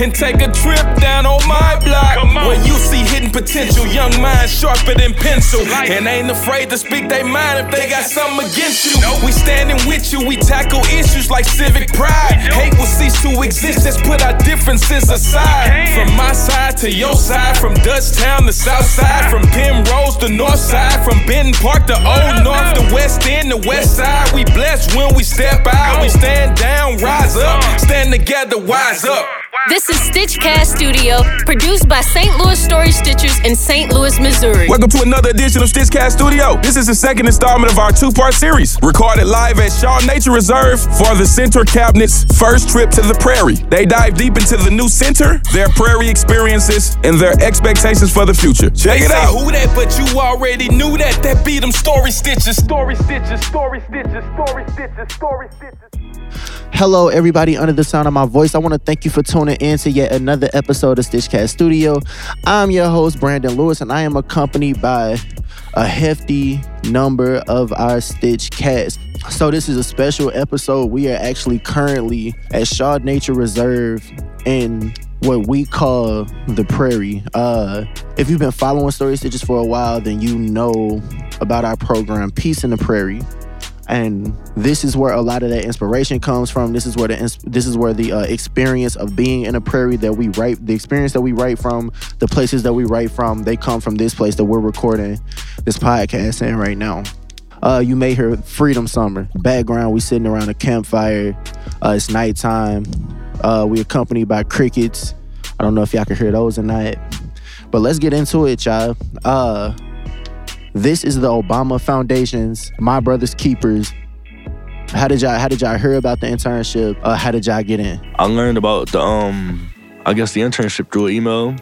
and take a trip down on my block. When you see hidden potential, young minds sharper than pencil, and ain't afraid to speak their mind if they got something against you. We standing with you, we tackle issues like civic pride. Hate will cease to exist, let's put our differences aside. From my side to your side, from Dutchtown to Southside, from Penrose to Northside, from Benton Park to Old North, to West End to West Side. We blessed when we step out, we stand down, rise up, stand together, wise up. This is Stitchcast Studio, produced by St. Louis Story Stitchers in St. Louis, Missouri. Welcome to another edition of Stitchcast Studio. This is the second installment of our two-part series, recorded live at Shaw Nature Reserve for the Center Cabinet's first trip to the prairie. They dive deep into the new center, their prairie experiences, and their expectations for the future. Check it out. Who that, but you already knew that. That be them Story Stitchers. Story Stitchers, Story Stitchers, Story Stitchers, Story Stitchers. Hello, everybody under the sound of my voice. I want to thank you for tuning in to yet another episode of Stitchcast Studio. I'm your host, Brandon Lewis, and I am accompanied by a hefty number of our Stitchcats. So this is a special episode. We are actually currently at Shaw Nature Reserve in what we call the prairie. If you've been following Story Stitches for a while, then you know about our program, Peace in the Prairie. And this is where a lot of that inspiration comes from. This is where the experience of being in a prairie that we write, the experience that we write from, the places that we write from, they come from this place that we're recording this podcast in right now. You may hear Freedom Summer. Background, we sitting around a campfire. It's nighttime. We accompanied by crickets. I don't know if y'all can hear those or not, but let's get into it, y'all. This is the Obama Foundation's My Brother's Keepers. How did y'all hear about the internship? How did y'all get in? I learned about the internship through an email.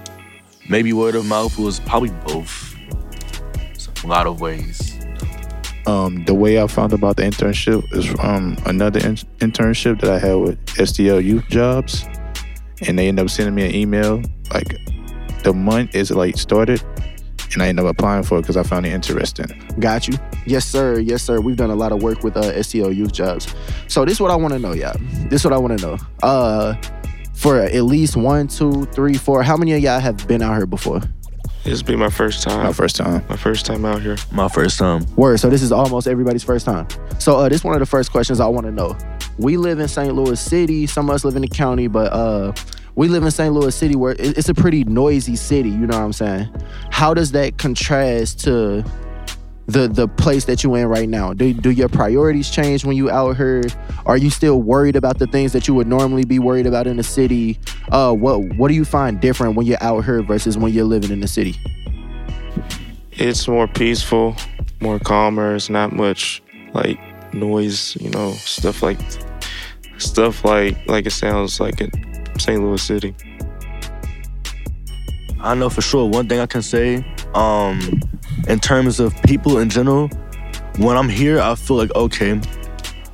Maybe word of mouth, was probably both. It's a lot of ways. The way I found about the internship is from another internship that I had with STL Youth Jobs. And they ended up sending me an email. Like, the month is like started. And I ended up applying for it because I found it interesting. Got you. Yes, sir. Yes, sir. We've done a lot of work with STL Youth Jobs. So this is what I want to know, y'all. For at least 1, 2, 3, 4, how many of y'all have been out here before? This will be my first time. My first time out here. My first time. Word. So this is almost everybody's first time. So this is one of the first questions I want to know. We live in St. Louis City. Some of us live in the county, but... we live in St. Louis City, where it's a pretty noisy city, you know what I'm saying? How does that contrast to the place that you're in right now? Do your priorities change when you out here? Are you still worried about the things that you would normally be worried about in the city? What do you find different when you're out here versus when you're living in the city? It's more peaceful, more calmer. It's not much, like, noise, you know, stuff like it sounds like it. St. Louis City. I know for sure. One thing I can say, in terms of people in general, when I'm here, I feel like, okay,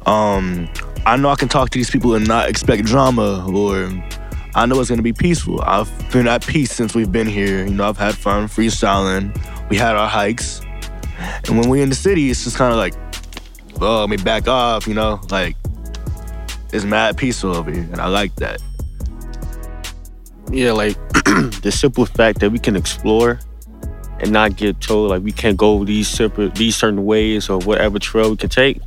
I know I can talk to these people and not expect drama, or I know it's going to be peaceful. I've been at peace since we've been here. You know, I've had fun freestyling. We had our hikes. And when we're in the city, it's just kind of like, oh, let me back off, you know? Like, it's mad peaceful over here, and I like that. Yeah, like, the simple fact that we can explore and not get told, like, we can't go these certain ways or whatever trail we can take.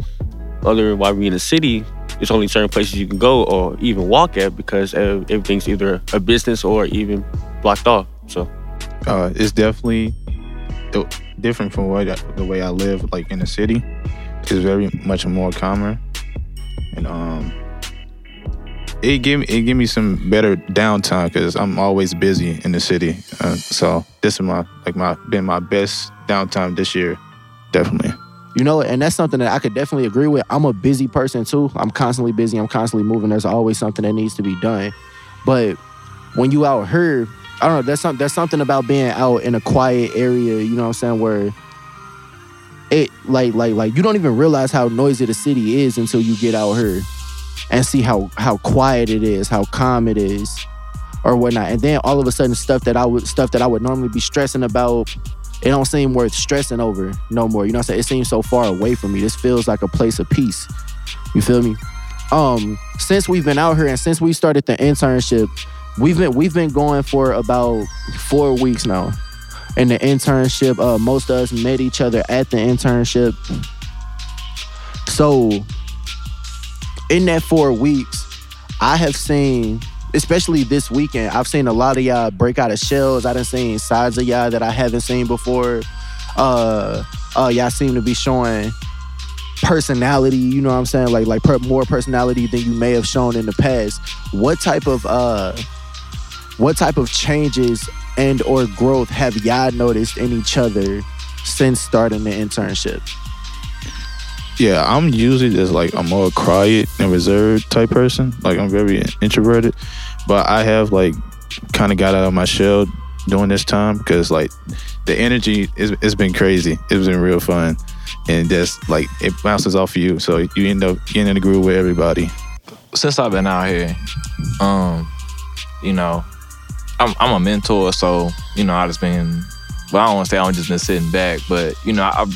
Other than while we're in the city, there's only certain places you can go or even walk at because everything's either a business or even blocked off, so. It's definitely different from the way I live, like, in the city. It's very much more calmer. And, It give me some better downtime because I'm always busy in the city. So this is my best downtime this year, definitely. You know, and that's something that I could definitely agree with. I'm a busy person too. I'm constantly busy. I'm constantly moving. There's always something that needs to be done. But when you out here, I don't know. That's something about being out in a quiet area. You know what I'm saying? Where it like you don't even realize how noisy the city is until you get out here and see how quiet it is, how calm it is, or whatnot. And then all of a sudden, stuff that I would normally be stressing about, it don't seem worth stressing over no more. You know what I'm saying? It seems so far away from me. This feels like a place of peace. You feel me? Since we've been out here and since we started the internship, We've been going for about 4 weeks now. And the internship, most of us met each other at the internship. So in that 4 weeks, I have seen, especially this weekend, I've seen a lot of y'all break out of shells. I done seen sides of y'all that I haven't seen before. Y'all seem to be showing personality, you know what I'm saying? More personality than you may have shown in the past. What type of changes and or growth have y'all noticed in each other since starting the internship? Yeah, I'm usually just a more quiet and reserved type person. I'm very introverted, but I have kind of got out of my shell during this time because the energy it's been crazy. It's been real fun, and just it bounces off of you, so you end up getting in the groove with everybody. Since I've been out here, I'm a mentor, so I just been. Well, I don't want to say I've just been sitting back, but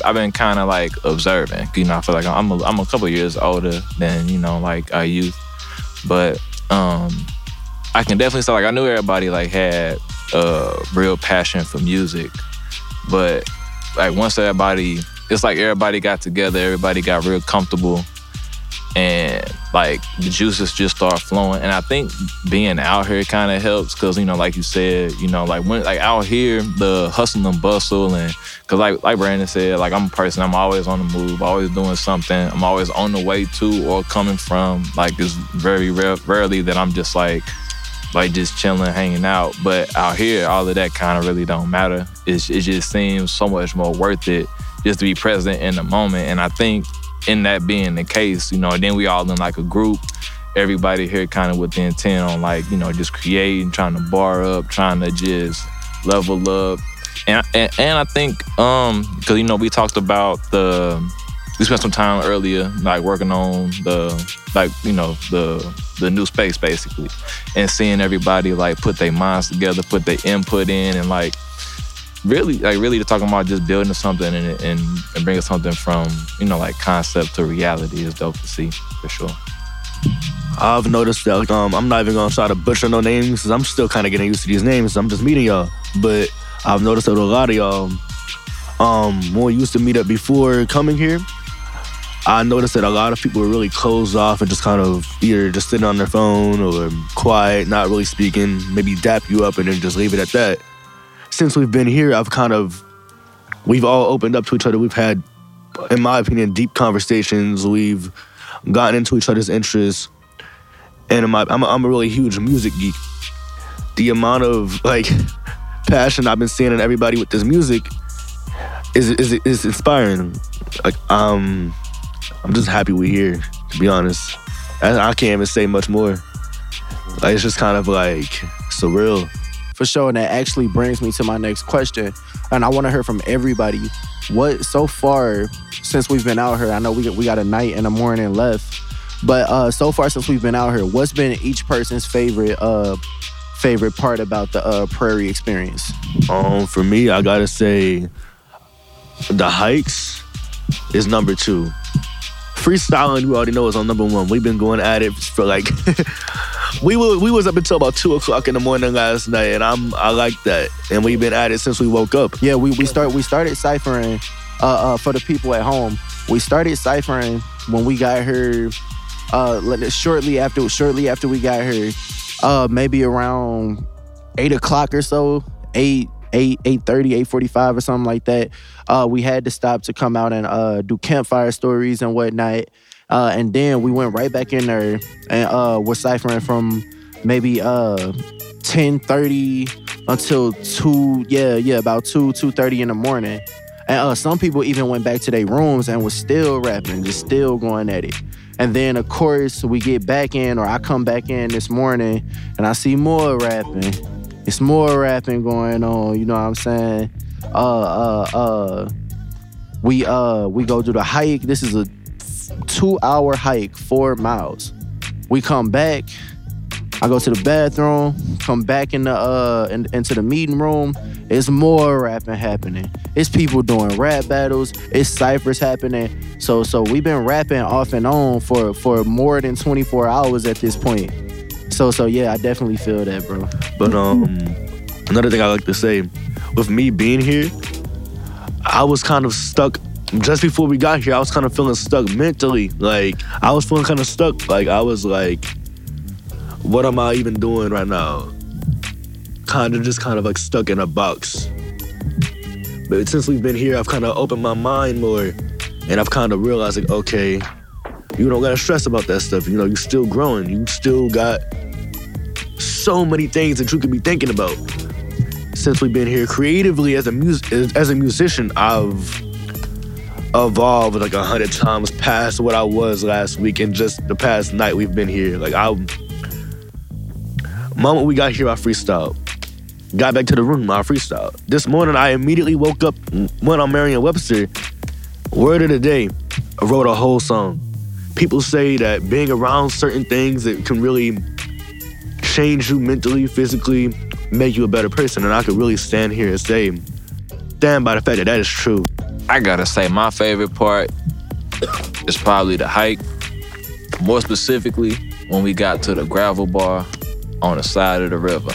I've been kind of observing. I feel like I'm a couple years older than our youth, but I can definitely say I knew everybody had a real passion for music, but once everybody, it's everybody got together, everybody got real comfortable, and the juices just start flowing. And I think being out here kind of helps because, you said, when out here, the hustle and bustle, and because like Brandon said, I'm a person, I'm always on the move, always doing something. I'm always on the way to or coming from. It's very rarely that I'm just just chilling, hanging out. But out here, all of that kind of really don't matter. It just seems so much more worth it just to be present in the moment. And I think in that being the case, then we all in a group. Everybody here kind of with the intent on just creating, trying to bar up, trying to just level up. And I think because we talked about we spent some time earlier working on the new space basically, and seeing everybody put their minds together, put their input in, and really talking about just building something and bringing something from concept to reality is dope to see, for sure. I've noticed that I'm not even gonna try to butcher no names because I'm still kind of getting used to these names. I'm just meeting y'all, but I've noticed that a lot of y'all when we used to meet up before coming here, I noticed that a lot of people were really closed off and just kind of either just sitting on their phone or quiet, not really speaking, maybe dap you up and then just leave it at that. Since we've been here, we've all opened up to each other. We've had, in my opinion, deep conversations. We've gotten into each other's interests. And I'm a really huge music geek. The amount of, passion I've been seeing in everybody with this music is inspiring. I'm just happy we're here, to be honest. I can't even say much more. It's just kind of, surreal. For sure, and that actually brings me to my next question. And I want to hear from everybody. What, so far, since we've been out here, I know we got a night and a morning left, but so far since we've been out here, what's been each person's favorite part about the Prairie experience? For me, I gotta say the hikes is number two. Freestyling, we already know, is on number one. We've been going at it for we was up until about 2:00 in the morning last night, and I like that. And we've been at it since we woke up. Yeah, we started ciphering for the people at home. We started ciphering when we got here. Shortly after we got here, maybe around 8:00 or so, 8:30, 8:45 or something like that. We had to stop to come out and do campfire stories and whatnot. And then we went right back in there and we're ciphering from maybe 10:30 until 2, about 2:30 in the morning. And some people even went back to their rooms and was still rapping, just still going at it. And then, of course, we get back in, or I come back in this morning and I see more rapping. It's more rapping going on, you know what I'm saying? We go do the hike. This is a 2-hour hike, 4 miles. We come back. I go to the bathroom. Come back in the into the meeting room. It's more rapping happening. It's people doing rap battles. It's ciphers happening. So we've been rapping off and on for more than 24 hours at this point. So yeah, I definitely feel that, bro. But another thing I like to say, with me being here, I was kind of stuck. Just before we got here, I was kind of feeling stuck mentally. Like, I was feeling kind of stuck. Like, I was like, what am I even doing right now? Kind of just kind of like stuck in a box. But since we've been here, I've kind of opened my mind more. And I've kind of realized, like, okay, you don't got to stress about that stuff. You know, you're still growing. You still got so many things that you could be thinking about. Since we've been here creatively as a musician, I've evolved like 100 times past what I was last week, and just the past night we've been here. Like, moment we got here, I freestyled. Got back to the room, I freestyled. This morning, I immediately woke up, went on Merriam-Webster, word of the day, I wrote a whole song. People say that being around certain things, it can really change you mentally, physically, make you a better person, and I could really stand here and say, stand by the fact that that is true. I gotta say, my favorite part is probably the hike. More specifically, when we got to the gravel bar on the side of the river.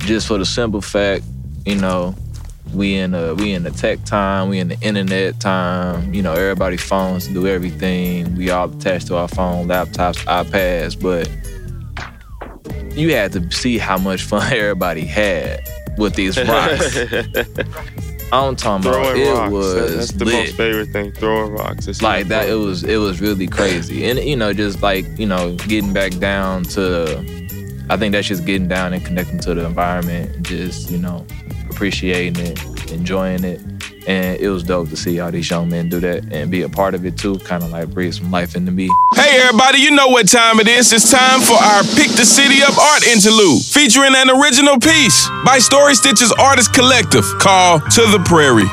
Just for the simple fact, you know, we in the tech time, we in the internet time, you know, everybody's phones do everything. We all attached to our phone, laptops, iPads, but you had to see how much fun everybody had with these rocks. I'm talking about it rocks. That's the lit. Most favorite thing, throwing rocks. It's like that, fun. It was really crazy. And, you know, just like, you know, getting back down to, I think that's just getting down and connecting to the environment, and just, you know, appreciating it, enjoying it. And it was dope to see all these young men do that and be a part of it too, kind of like breathe some life into me. Hey everybody, you know what time it is. It's time for our Pick the City of Art interlude, featuring an original piece by Story Stitchers Artist Collective called To The Prairie.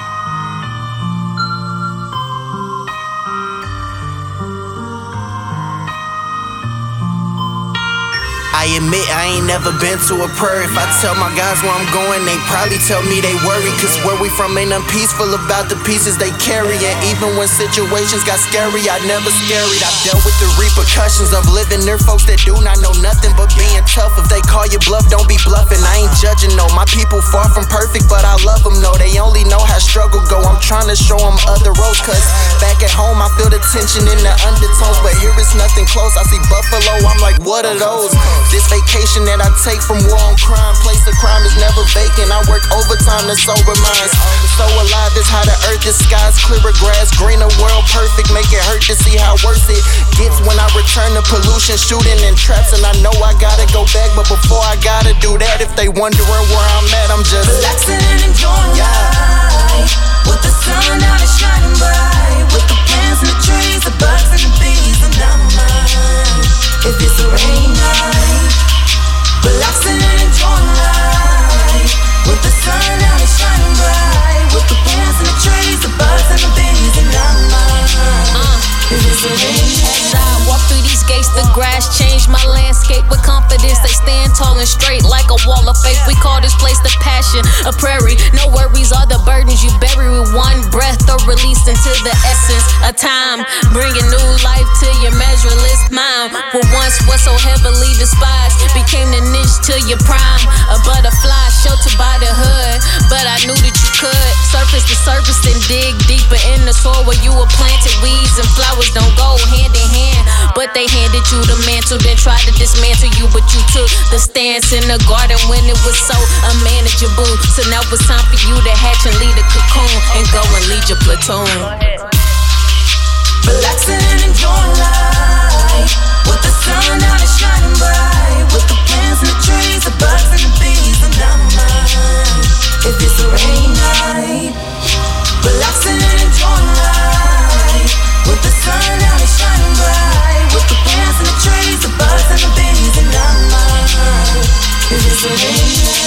I admit I ain't never been to a prairie. If I tell my guys where I'm going, they probably tell me they worry. Cause where we from ain't unpeaceful about the pieces they carry. And even when situations got scary, I never scary. I've dealt with the repercussions of living near folks that do not know nothing but being tough. If they call you bluff, don't be bluffing. I ain't judging, no. My people far from perfect, but I love them, no. They only know how struggle go. I'm trying to show them other roads. Cause back at home, I feel the tension in the undertones. But here it's nothing close. I see buffalo, I'm like, what are those? This vacation that I take from war on crime, place of crime is never vacant. I work overtime to sober minds. So alive is how the earth is, skies clearer, grass greener, world perfect. Make it hurt to see how worse it gets when I return to pollution, shooting and traps. And I know I gotta go back, but before I gotta do that, if they wondering where I'm at, I'm just relaxing and enjoying life with the sun out and shining bright, with the plants and the trees, the bugs and the bees, and I'm mine. If it's a rain night, relaxing and enjoying life, with the sun out and shining bright, with the plants and the trees, the bugs and the bees, and I'm mine. If it's a rain night. As I walk through these gates, the grass changed my landscape with confidence. They stand tall and straight like a wall of faith. We call this place the passion, a prairie. No worries, all the burdens you bury with one breath are released into the essence of time, bringing new life to your measureless mind. What once was so heavily despised became the niche to your prime. A butterfly sheltered by the hood, but I knew that you could surface the surface and dig deeper in the soil where you were planted. Weeds and flowers don't go hand in hand, but they handed you the mantle, then tried to dismantle you. But you took the stance in the garden when it was so unmanageable. So now it's time for you to hatch and lead a cocoon and go and lead your platoon. Relaxing and enjoying life, with the sun out and shining bright, with the plants and the trees, the bugs and the bees, and I'm mine. If it's a rain night, relaxing and enjoying life, with the sun out and shining bright, with the plants and the trees, the bugs and the bees, and I'm mine. If it's a rain night.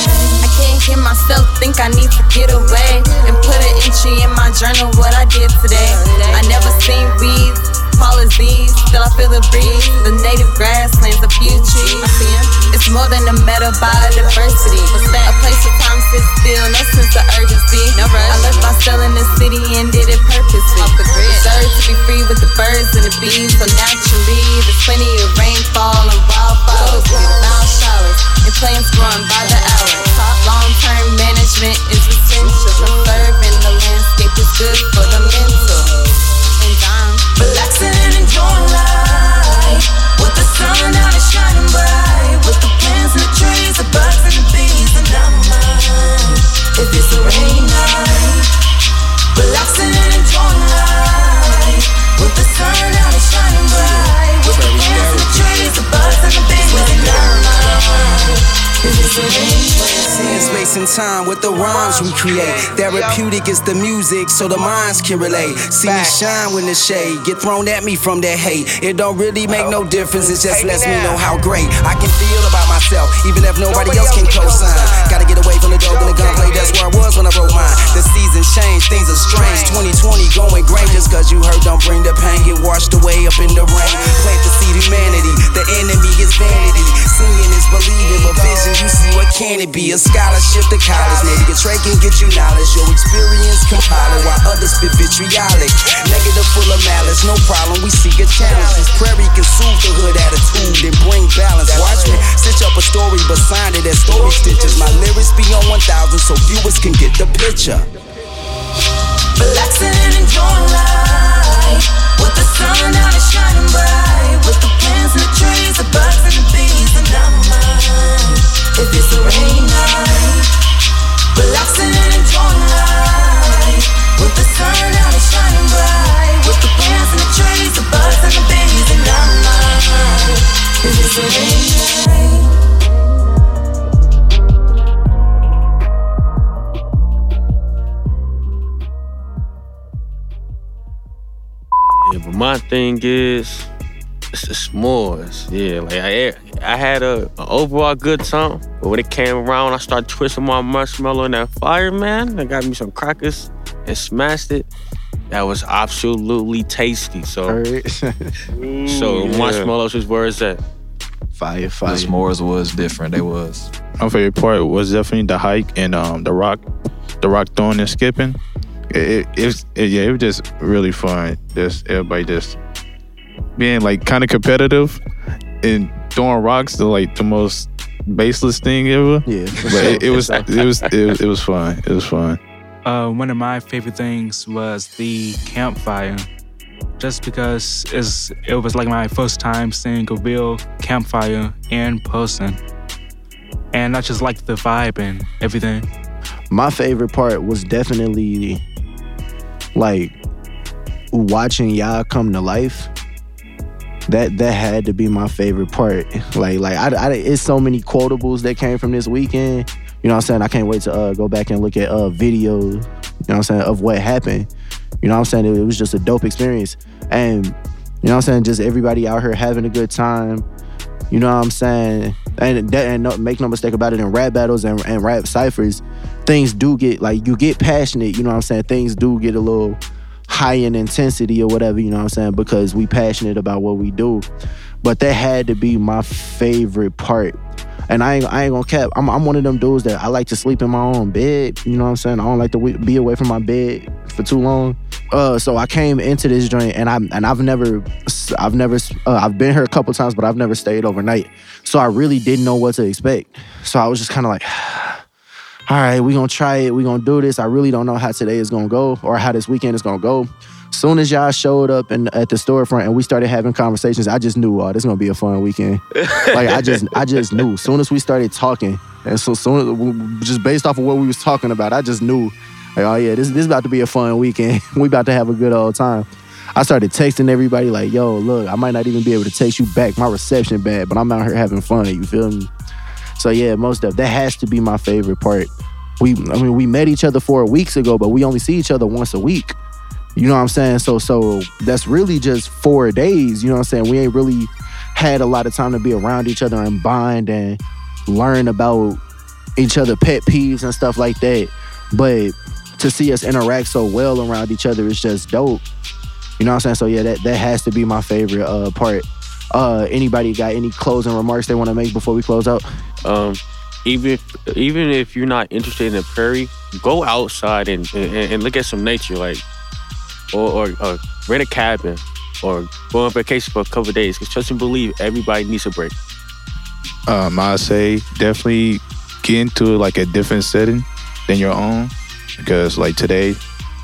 I can't hear myself, think I need to get away and put an entry in my journal what I did today. I never seen weeds tall as these, still I feel the breeze. The native grasslands, a few trees. It's more than a meta biodiversity. A place where time sits still, no sense of urgency. No rush. I left my cell in the city and did it purposely. Off the grid. Deserved to be free with the birds and the bees. So naturally, there's plenty of rainfall and wildflowers. Loud showers and plants growing by the hour. Long-term management is essential. Preserving the landscape is good for the mental. And I'm relaxing and enjoying life with the sun out and shining bright, with the plants and the trees, the bugs and the bees, and I'm mine. If it's a rainy night, relaxing and enjoying life with the sun out and shining bright, with the plants and the trees, the bugs and the bees, and I'm mine. See in space and time with the rhymes we create. Therapeutic is the music so the minds can relate. See me shine when the shade get thrown at me from that hate. It don't really make no difference, it just lets me know how great I can feel about myself, even if nobody else can co-sign. Gotta get away from the dope and the gunplay, that's where I was when I wrote mine. The season changed, things are strange. 2020 going great, just cause you heard don't bring the pain. Get washed away up in the rain. Plant the seed humanity, the enemy is vanity. Seeing is believing, but vision you see what can it be? A scholarship to college. Nigga, your trade can get you knowledge. Your experience compiled while others spit vitriolic. Negative full of malice, no problem, we seek a challenge. This prairie can soothe the hood attitude and bring balance. Watch me stitch up a story but sign it as Story Stitchers. My lyrics be on 1000 so viewers can get the picture. Relaxing and enjoying life with the sun out and shining bright, with the plants and the trees, the bugs and the bees, and I'm mine. If it's a rainy night, relaxing and enjoying life with the sun out and shining bright, with the plants and the trees, the bugs and the bees, and I'm mine. If it's a rainy night. Yeah, but my thing is, it's the s'mores. Yeah, like I had an overall good time, but when it came around, I started twisting my marshmallow in that fire, man. I got me some crackers and smashed it. That was absolutely tasty. So, marshmallows was where it's at. Fire. The s'mores was different. They was. My favorite part was definitely the hike and the rock throwing and skipping. It was just really fun. Just everybody just being like kind of competitive and throwing rocks to like the most baseless thing ever. Yeah, but it was fun. It was fun. One of my favorite things was the campfire, just because it was like my first time seeing a real campfire in person, and I just liked the vibe and everything. My favorite part was definitely like watching y'all come to life. That had to be my favorite part. Like I it's so many quotables that came from this weekend. You know what I'm saying? I can't wait to go back and look at videos, you know what I'm saying, of what happened. You know what I'm saying? It was just a dope experience. And you know what I'm saying? Just everybody out here having a good time. You know what I'm saying? And make no mistake about it, in rap battles and rap ciphers, things do get, like, you get passionate. You know what I'm saying? Things do get a little high in intensity or whatever, you know what I'm saying, because we passionate about what we do. But that had to be my favorite part. And I ain't gonna cap, I'm one of them dudes that I like to sleep in my own bed, you know what I'm saying. I don't like to be away from my bed for too long. So I came into this joint and I've never I've been here a couple times, but I've never stayed overnight. So I really didn't know what to expect. So I was just kind of like, all right, we're going to try it. We're going to do this. I really don't know how today is going to go or how this weekend is going to go. Soon as y'all showed up at the storefront and we started having conversations, I just knew, oh, this is going to be a fun weekend. Like, I just knew. As soon as we started talking, and so soon, just based off of what we was talking about, I just knew, like, oh, yeah, this is about to be a fun weekend. We about to have a good old time. I started texting everybody like, yo, look, I might not even be able to text you back. My reception bad, but I'm out here having fun. You feel me? So yeah, most of that has to be my favorite part. We met each other 4 weeks ago, but we only see each other once a week. You know what I'm saying? So that's really just 4 days. You know what I'm saying? We ain't really had a lot of time to be around each other and bond and learn about each other pet peeves and stuff like that. But to see us interact so well around each other is just dope. You know what I'm saying? So yeah, that has to be my favorite part. Anybody got any closing remarks they want to make before we close out? Even if you're not interested in the prairie, go outside and look at some nature, like or rent a cabin or go on vacation for a couple of days. Because trust and believe, everybody needs a break. I say definitely get into like a different setting than your own, because like today,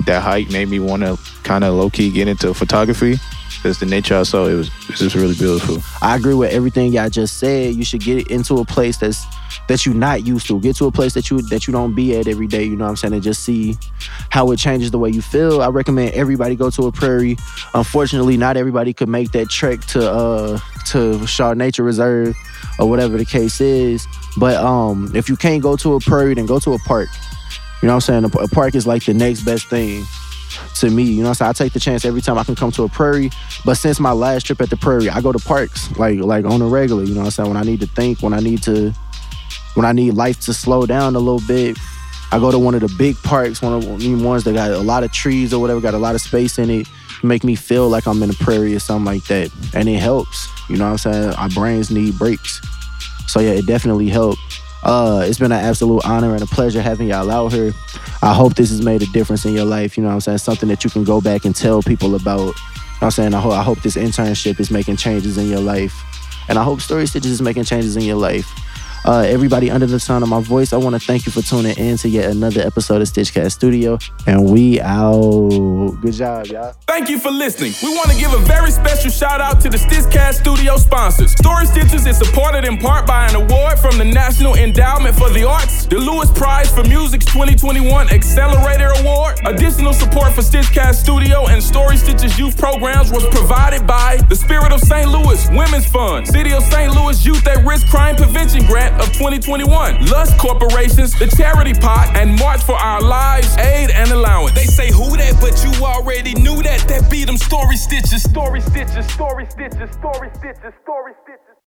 that hike made me want to kind of low-key get into photography, because the nature I saw, it was just really beautiful. I agree with everything y'all just said. You should get into a place that you're not used to. Get to a place that you don't be at every day, you know what I'm saying, and just see how it changes the way you feel. I recommend everybody go to a prairie. Unfortunately, not everybody could make that trek to Shaw Nature Reserve or whatever the case is. But if you can't go to a prairie, then go to a park. You know what I'm saying? A park is like the next best thing to me. You know what I'm saying? I take the chance every time I can come to a prairie. But since my last trip at the prairie, I go to parks like on a regular. You know what I'm saying? When I need to think, when I need life to slow down a little bit, I go to one of the big parks, one of the ones that got a lot of trees or whatever, got a lot of space in it. Make me feel like I'm in a prairie or something like that. And it helps. You know what I'm saying? Our brains need breaks. So yeah, it definitely helped. It's been an absolute honor and a pleasure having y'all out here. I hope this has made a difference in your life. You know what I'm saying? Something that you can go back and tell people about. You know what I'm saying? I hope this internship is making changes in your life. And I hope Story Stitches is making changes in your life. Everybody under the sound of my voice, I want to thank you for tuning in to yet another episode of Stitchcast Studio. And we out. Good job, y'all. Thank you for listening. We want to give a very special shout out to the Stitchcast Studio sponsors. Story Stitchers is supported in part by an award from the National Endowment for the Arts, the Lewis Prize for Music's 2021 Accelerator Award. Additional support for Stitchcast Studio and Story Stitchers youth programs was provided by the Spirit of St. Louis Women's Fund, City of St. Louis Youth at Risk Crime Prevention Grant of 2021, Lust Corporations, The Charity Pot, and March for Our Lives, Aid and Allowance. They say who that, but you already knew that. That be them Story Stitchers. Story Stitchers, Story Stitchers, Story Stitchers, Story Stitchers.